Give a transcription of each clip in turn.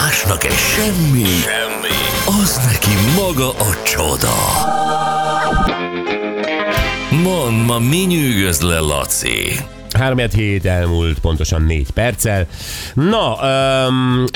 másnak egy semmi, az neki maga a csoda. Mondd, ma mi nyűgöz le, Laci? 3-7 elmúlt pontosan 4 perccel. Na,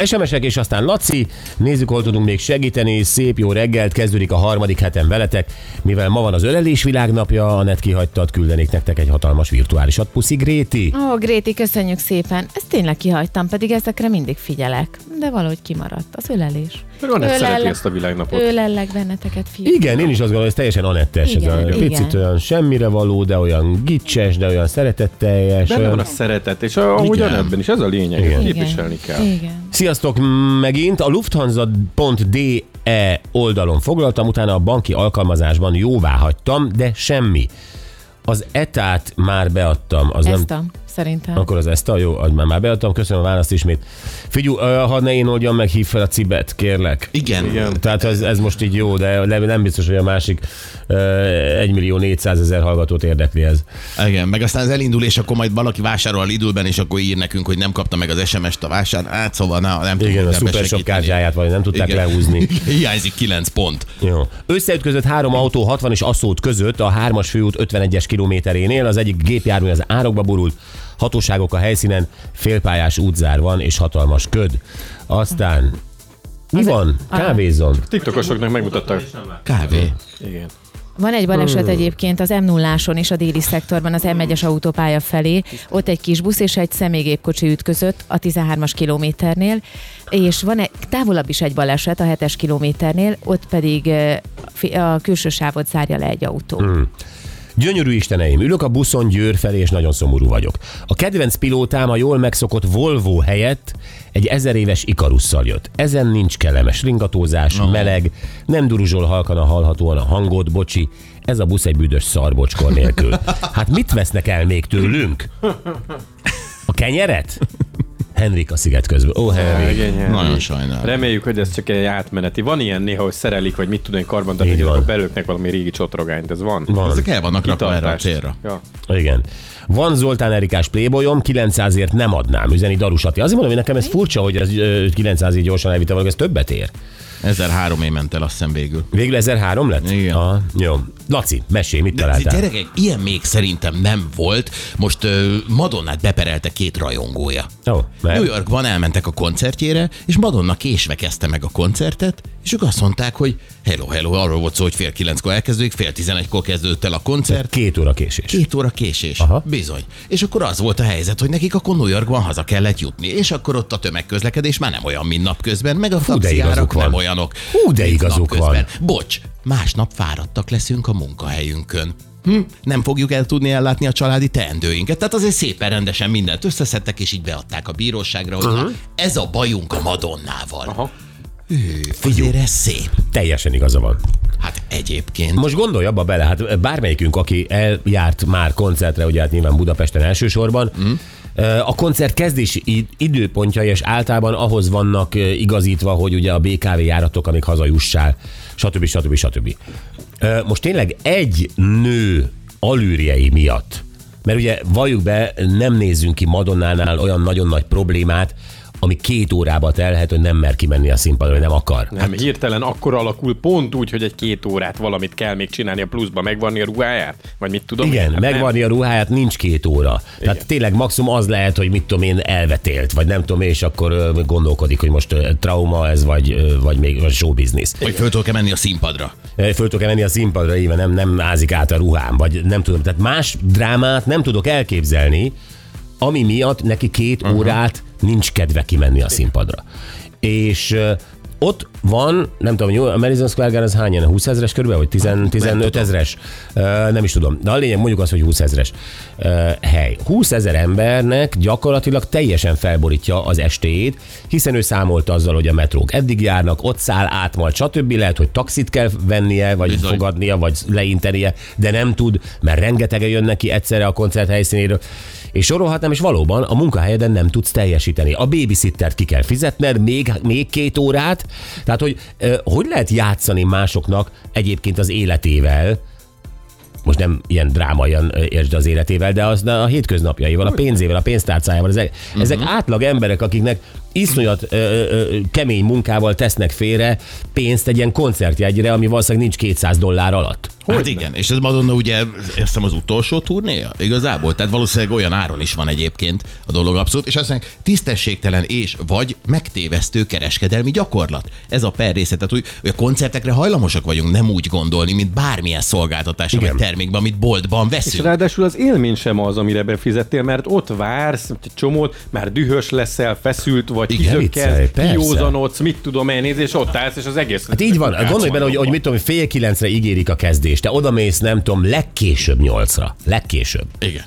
SMS-ek és aztán Laci, nézzük, hol tudunk még segíteni. Szép jó reggelt, kezdődik a 3. hetem veletek. Mivel ma van az ölelés világnapja, a net kihagytat, küldenék nektek egy hatalmas virtuálisat. Puszi, Gréti! Ó, Gréti, köszönjük szépen. Ezt tényleg kihagytam, pedig ezekre mindig figyelek. De valahogy kimaradt az ölelés. Mert Anett szereti ezt a világnapot. Ölellek benneteket, fiúk. Igen, én is azt gondolom, ez teljesen anettes. Igen, ez a picit olyan semmire való, de olyan gicses, de olyan szeretetteljes. Benne olyan... van a szeretet, és ahogy ebben is, ez a lényeg, igen. Képviselni kell. Igen. Sziasztok megint! A Lufthansa.de oldalon foglaltam, utána a banki alkalmazásban jóvá hagytam, de semmi. Az etát már beadtam. Az Eszta, nem... szerintem. Akkor az Eszta, jó, már beadtam. Köszönöm a választ ismét. Figyú, ha ne én oldjam meg, hív fel a Cibet, kérlek. Igen. Tehát ez most így jó, de nem biztos, hogy a másik 1.400.000 hallgatót érdekli ez. Igen, meg aztán az elindul, és akkor majd valaki vásárol a Lidlben, és akkor ír nekünk, hogy nem kapta meg az SMS-t a vásár. Hát szóval nem tudjuk. Igen, a Szupersok kártyáját vagy nem tudták lehúzni. Hiányzik 9 pont. Jó. Összeütközött 3 autó 60 és Asszód között a 3-as főút 51-es kilométerénél, az egyik gépjármű az árokba borult, hatóságok a helyszínen, félpályás útzár van és hatalmas köd. Aztán mi van? Kávézzon. TikTokosoknak megmutattak. Kávé. Igen. Van egy baleset egyébként az M0-áson és a déli szektorban az M1-es autópálya felé. Ott egy kis busz és egy személygépkocsi ütközött a 13-as kilométernél, és van távolabb is egy baleset a 7-es kilométernél, ott pedig a külső sávot zárja le egy autó. Gyönyörű isteneim, ülök a buszon Győr felé, és nagyon szomorú vagyok. A kedvenc pilótám a jól megszokott Volvo helyett egy 1000 éves Ikarusszal jött. Ezen nincs kellemes ringatózás, meleg, nem duruzsol halkan a hallhatóan a hangot, bocsi, ez a busz egy büdös szarbocskor nélkül. Hát mit vesznek el még tőlünk? A kenyeret? Henrik a sziget közben. Ó, Henrik. Nagyon sajnálom. Reméljük, hogy ez csak egy átmeneti. Van ilyen néha, hogy szerelik, vagy mit tudnék karbantartani, hogy belőknek valami régi csotrogányt. Ez van. Ezek el vannak rakva erre a célra. Ja. Igen. Van Zoltán Erikás playboyom, 900-ért nem adnám, üzeni Darusati. Azért mondom, hogy nekem ez furcsa, hogy ez 900-ért gyorsan elvitte valaki, ez többet ér. 1300 ment el, azt hiszem végül. Végül 1300 lett? Igen. Aha, jó. Laci, mesélj, mit találtál? De gyerekek, ilyen még szerintem nem volt. Most Madonnát beperelte 2 rajongója. Oh, New Yorkban elmentek a koncertjére, és Madonna késve kezdte meg a koncertet, és ők azt mondták, hogy hello, arról volt szó, hogy 8:30-kor elkezdődik, 9:30-kor kezdődött el a koncert. 2 óra késés. 2 óra késés, aha. Bizony. És akkor az volt a helyzet, hogy nekik akkor New Yorkban haza kellett jutni, és akkor ott a tömegközlekedés már nem olyan, mint napközben, meg a taxiárak nem olyanok. Hú, de igazuk van. Bocs, másnap fáradtak leszünk a munkahelyünkön. Nem fogjuk el tudni ellátni a családi teendőinket. Tehát azért szépen rendesen mindent összeszedtek, és így beadták a bíróságra, hogy ez a bajunk a Madonnával. Aha. Figyelj, ez szép. Teljesen igaza van. Hát egyébként. Most gondolj abba bele, hát bármelyikünk, aki eljárt már koncertre, ugye hát nyilván Budapesten elsősorban, a koncert kezdési időpontjai és általában ahhoz vannak igazítva, hogy ugye a BKV járatok, amik hazajussál, stb. Most tényleg egy nő alűrjei miatt, mert ugye valljuk be, nem nézzünk ki Madonnánál olyan nagyon nagy problémát, ami 2 órába telhet, hogy nem mer kimenni a színpadra, hogy nem akar. Nem, hát... hirtelen akkor alakul pont úgy, hogy egy 2 órát valamit kell még csinálni a pluszba, megvarni a ruháját? Vagy mit tudom? Igen, megvarni a ruháját, nincs 2 óra. Igen. Tehát tényleg maximum az lehet, hogy mit tudom én, elvetélt, vagy nem tudom, és akkor gondolkodik, hogy most trauma ez, vagy még show business. Vagy föltől kell menni a színpadra. Föltől kell menni a színpadra, éve nem ázik át a ruhám, vagy nem tudom. Tehát más drámát nem tudok elképzelni, ami miatt neki 2 órát nincs kedve kimenni a színpadra. És ott van, nem tudom, jó, a Madison Square Garden az hány ilyen? 20 000-es körülbelül, vagy 15 000-es? Nem is tudom. De a lényeg mondjuk az, hogy 20 000-es hely. 20 000 embernek gyakorlatilag teljesen felborítja az estéjét, hiszen ő számolta azzal, hogy a metrók eddig járnak, ott száll át, majd stb. Lehet, hogy taxit kell vennie, vagy bizony. Fogadnia, vagy leintenie, de nem tud, mert rengetegen jön neki egyszerre a koncert helyszínéről. És sorolhatnám, és valóban a munkahelyeden nem tudsz teljesíteni. A babysittert ki kell fizetned, még 2 órát. Tehát, hogy lehet játszani másoknak egyébként az életével, most nem ilyen drámaian értsd az életével, de a hétköznapjaival, a pénzével, a pénztárcájával. Ezek átlag emberek, akiknek iszonyat kemény munkával tesznek félre pénzt egy ilyen koncertjegyre, ami valószínűleg nincs $200 alatt. Hát igen, és ez Madonna ugye, értem, az utolsó turnéja igazából, tehát valószínűleg olyan áron is van egyébként a dolog abszolút, és azt mondják, tisztességtelen és vagy megtévesztő kereskedelmi gyakorlat. Ez a per része, tehát hogy a koncertekre hajlamosak vagyunk nem úgy gondolni, mint bármilyen szolgáltatás, vagy termékben, amit boltban veszünk. És ráadásul az élmény sem az, amire befizettél, mert ott vársz egy csomót, már dühös leszel, feszült vagy, kizökkensz, kiózanodsz, mit tudom én, és ott állsz, és az egész. Hát így van, gondolj benne, hogy mit tudom, 8:30-ra ígérik a kezdést. Te odamész, nem tudom, legkésőbb 8-ra. Legkésőbb. Igen.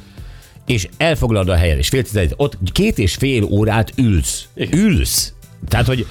És elfoglalod a helyet, és 9:30, ott 2,5 órát ülsz. Igen. Ülsz. Tehát, hogy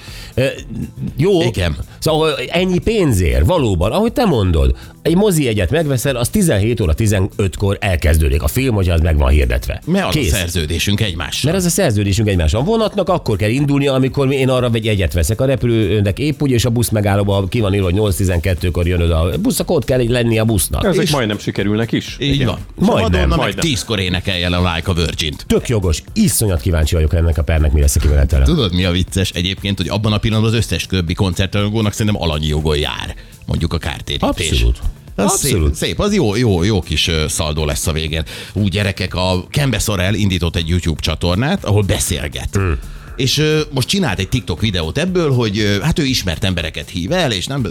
jó. Igen. Szóval ennyi pénzért, valóban, ahogy te mondod, egy mozi jegyet megveszel, az 17:15-kor elkezdődik a film, hogyha az meg van hirdetve. Mert az kész. A szerződésünk egymással. Mert az a szerződésünk egymással. A vonatnak akkor kell indulnia, amikor én arra egy jegyet veszek. A repülőnek épp úgy, és a busz megállóban ki van írva, hogy 8:12-kor jön oda a busz, akkor ott kell lenni a busznak. Ezek és majdnem sikerülnek is. Így van. Madonna meg 10-kor énekelje a Like a Virgint. Tök jogos. Iszonyat kíváncsi vagyok ennek a pernek, mi lesz a kimenetele. Tudod, mi a vicces egyébként, hogy abban a pillanatban az összes köbbi koncertanyagónak szerintem alanyi jogon jár, mondjuk a kártérítés. Abszolút. Abszolút. Szép, az jó kis szaldó lesz a végén. Úgy gyerekek, a Kembeszor elindított egy YouTube csatornát, ahol beszélget. És most csinált egy TikTok videót ebből, hogy hát ő ismert embereket hív el, és nem...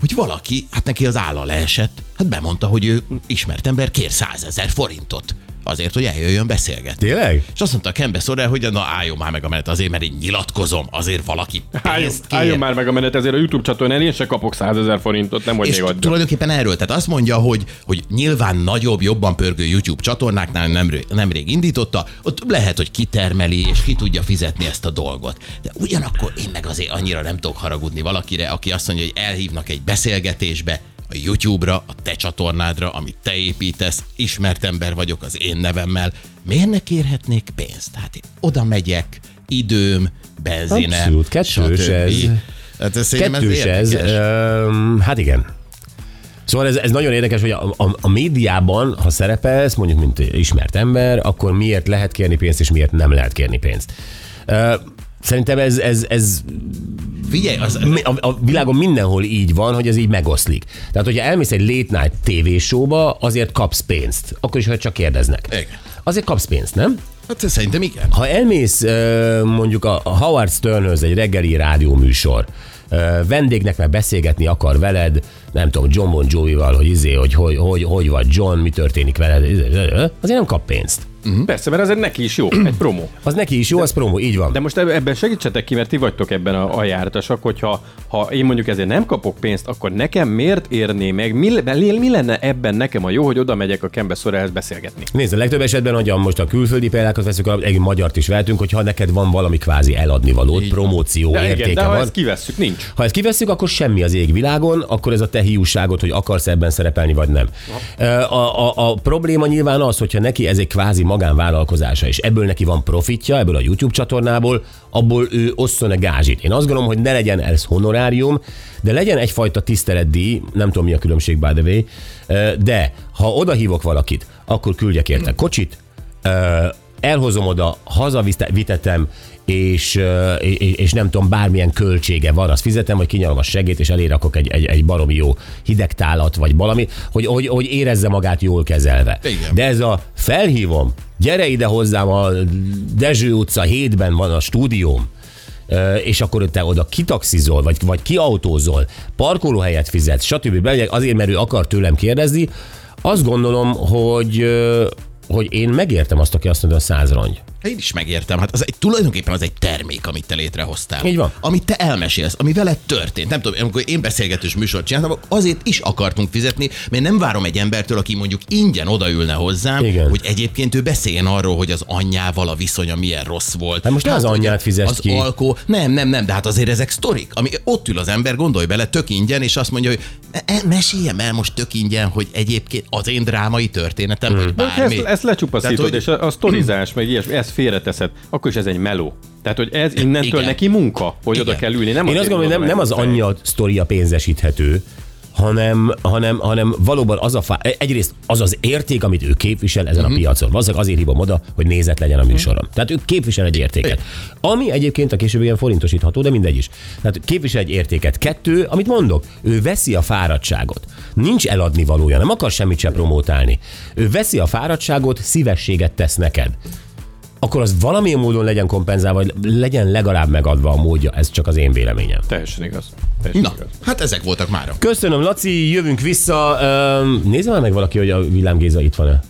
hogy valaki, hát neki az álla leesett, hát bemondta, hogy ő ismert ember kér 100 000 forintot. Azért, hogy eljöjjön beszélgetni. Tényleg? És azt mondta a Kembeszor, hogy na álljon már meg a menet azért, mert én nyilatkozom, azért valaki pénzt kér. Álljon már meg a menet, azért a YouTube csatornán én se kapok 100 000 forintot, nem, hogy még adjam. És tulajdonképpen erről, tehát azt mondja, hogy nyilván nagyobb, jobban pörgő YouTube csatornáknál nemrég indította, ott lehet, hogy kitermeli és ki tudja fizetni ezt a dolgot. De ugyanakkor én meg azért annyira nem tudok haragudni valakire, aki azt mondja, hogy elhívnak egy beszélgetésbe, a YouTube-ra, a te csatornádra, amit te építesz, ismert ember vagyok az én nevemmel, miért ne kérhetnék pénzt? Hát én oda megyek, időm, benzinem. Abszolút, kettős ez. Hát ez. Hát igen. Szóval ez nagyon érdekes, hogy a médiában, ha szerepelsz, mondjuk mint ismert ember, akkor miért lehet kérni pénzt, és miért nem lehet kérni pénzt. Szerintem ez figyelj, a világon mindenhol így van, hogy ez így megoszlik. Tehát, hogyha elmész egy late night tévésóba, azért kapsz pénzt. Akkor is, ha csak kérdeznek. Igen. Azért kapsz pénzt, nem? Hát szerintem igen. Ha elmész mondjuk a Howard Sternhöz, egy reggeli rádióműsor, vendégnek már beszélgetni akar veled, nem tudom, Jon Bon Jovival, hogy vagy John, mi történik veled, azért nem kap pénzt. Mm-hmm. Persze, mert azért neki is jó, egy promó. Az neki is jó, az promó, így van. De most ebben segítsetek ki, mert ti vagytok ebben a jártasak, hogyha én mondjuk ezért nem kapok pénzt, akkor nekem miért érné meg, mi lenne ebben nekem a jó, hogy oda megyek a Kembeszorhoz beszélgetni? Nézd, a legtöbb esetben, hogy most a külföldi példákat veszünk, egy magyart is vehetünk, hogyha neked van valami kvázi eladnivalód, promóció értéke van. Ha ezt kivesszük, nincs. Ha ezt kivesszük, akkor semmi az égvilágon, akkor ez a te hiúságot, hogy akarsz ebben szerepelni, vagy nem. A probléma nyilván az, hogyha neki ez egy kvázi magánvállalkozása, és ebből neki van profitja, ebből a YouTube csatornából, abból ő osszon-e gázsit. Én azt gondolom, hogy ne legyen ez honorárium, de legyen egyfajta tiszteletdíj, nem tudom mi a különbség by the way, de ha odahívok valakit, akkor küldjek érte kocsit, elhozom oda, hazavitetem, és nem tudom, bármilyen költsége van, azt fizetem, vagy kinyalom a segét, és elérakok egy baromi jó hidegtálat, vagy valami, hogy érezze magát jól kezelve. Igen. De ez a felhívom, gyere ide hozzám, a Dezső utca 7-ben van a stúdióm, és akkor te oda kitaxizol, vagy kiautózol, parkolóhelyet fizetsz, stb. Azért, mert ő akar tőlem kérdezni, azt gondolom, hogy én megértem azt, aki azt mondja, a 100 rongy. Én is megértem, hát tulajdonképpen az egy termék, amit te létrehoztál. Így van. Amit te elmesélsz, ami veled történt. Nem tudom, amikor én beszélgetős műsort csináltam, azért is akartunk fizetni, mert nem várom egy embertől, aki mondjuk ingyen odaülne hozzám, igen, hogy egyébként ő beszéljen arról, hogy az anyjával a viszonya milyen rossz volt. Hát most az anyját fizet ki. Az alkohol. Nem, de hát azért ezek sztorik, ami ott ül az ember, gondolj bele, tök ingyen, és azt mondja, hogy meséljem el most tök ingyen, hogy egyébként az én drámai történetem, vagy bármi. Ezt lecsupaszítod, tehát, és a sztorizás, meg ilyesmi, ezt félreteszed, akkor is ez egy meló. Tehát, hogy ez innentől, igen, neki munka, hogy igen, oda kell ülni. Nem, én azt gondolom, hogy nem az anyja sztoria pénzesíthető, hanem valóban az a egyrészt az az érték, amit ő képvisel ezen a piacon. Valószínűleg azért hívom oda, hogy nézet legyen a műsorom. Tehát ő képvisel egy értéket. Ami egyébként a később ilyen forintosítható, de mindegy is. Tehát képvisel egy értéket. Kettő, amit mondok, ő veszi a fáradtságot. Nincs eladni valója, nem akar semmit sem promotálni. Ő veszi a fáradtságot, szívességet tesz neked. Akkor az valamilyen módon legyen kompenzálva, vagy legyen legalább megadva a módja. Ez csak az én véleményem. Teljesen igaz. Teljesen igaz. Hát ezek voltak mára. Köszönöm, Laci, jövünk vissza. Nézem meg valaki, hogy a Villám Géza itt van-e?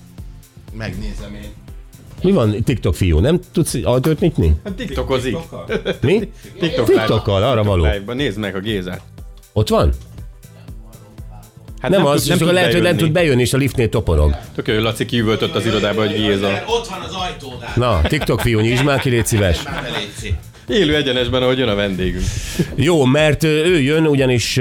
Megnézem én. Mi van, TikTok fiú? Nem tudsz ajtót nyitni? Hát TikTokozik. Mi? TikTokkal, arra való. Nézd meg a Gézát. Ott van? Hát nem az, csak lehet, hogy nem tud bejönni, és a liftnél toporog. Tök jó, Laci kiüvöltött az irodába, hogy Géza. Ott van az ajtónál. Na, TikTok fiú, nyisd már ki, légy szíves. Élő egyenesben, ahogy jön a vendégünk. Jó, mert ő jön, ugyanis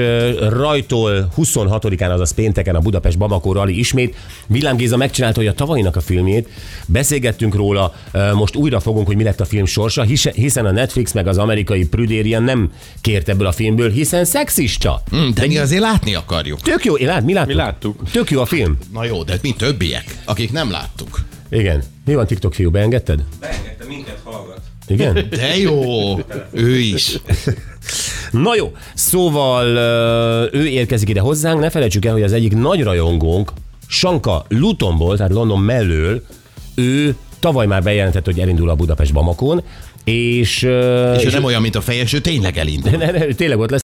rajtól 26-án, azaz pénteken a Budapest Bamako Rally ismét. Villám Géza megcsinálta, hogy a tavalyinak a filmjét. Beszélgettünk róla, most újra fogunk, hogy mi lett a film sorsa, hiszen a Netflix meg az amerikai Prudérian nem kért ebből a filmből, hiszen szexista. De mi azért látni akarjuk. Tök jó, mi láttuk. Tök jó a film. Na jó, de mi többiek, akik nem láttuk. Igen. Mi van, TikTok fiú, beengedted? Beengedtem, minket hallgat. Igen? De jó! Ő is. Na jó, szóval ő érkezik ide hozzánk. Ne felejtsük el, hogy az egyik nagy rajongónk, Sanka Lutonból, tehát London mellől, ő tavaly már bejelentett, hogy elindul a Budapest Bamakon, és ő nem olyan, mint a fejes, ő tényleg elindul. Tényleg ott lesz.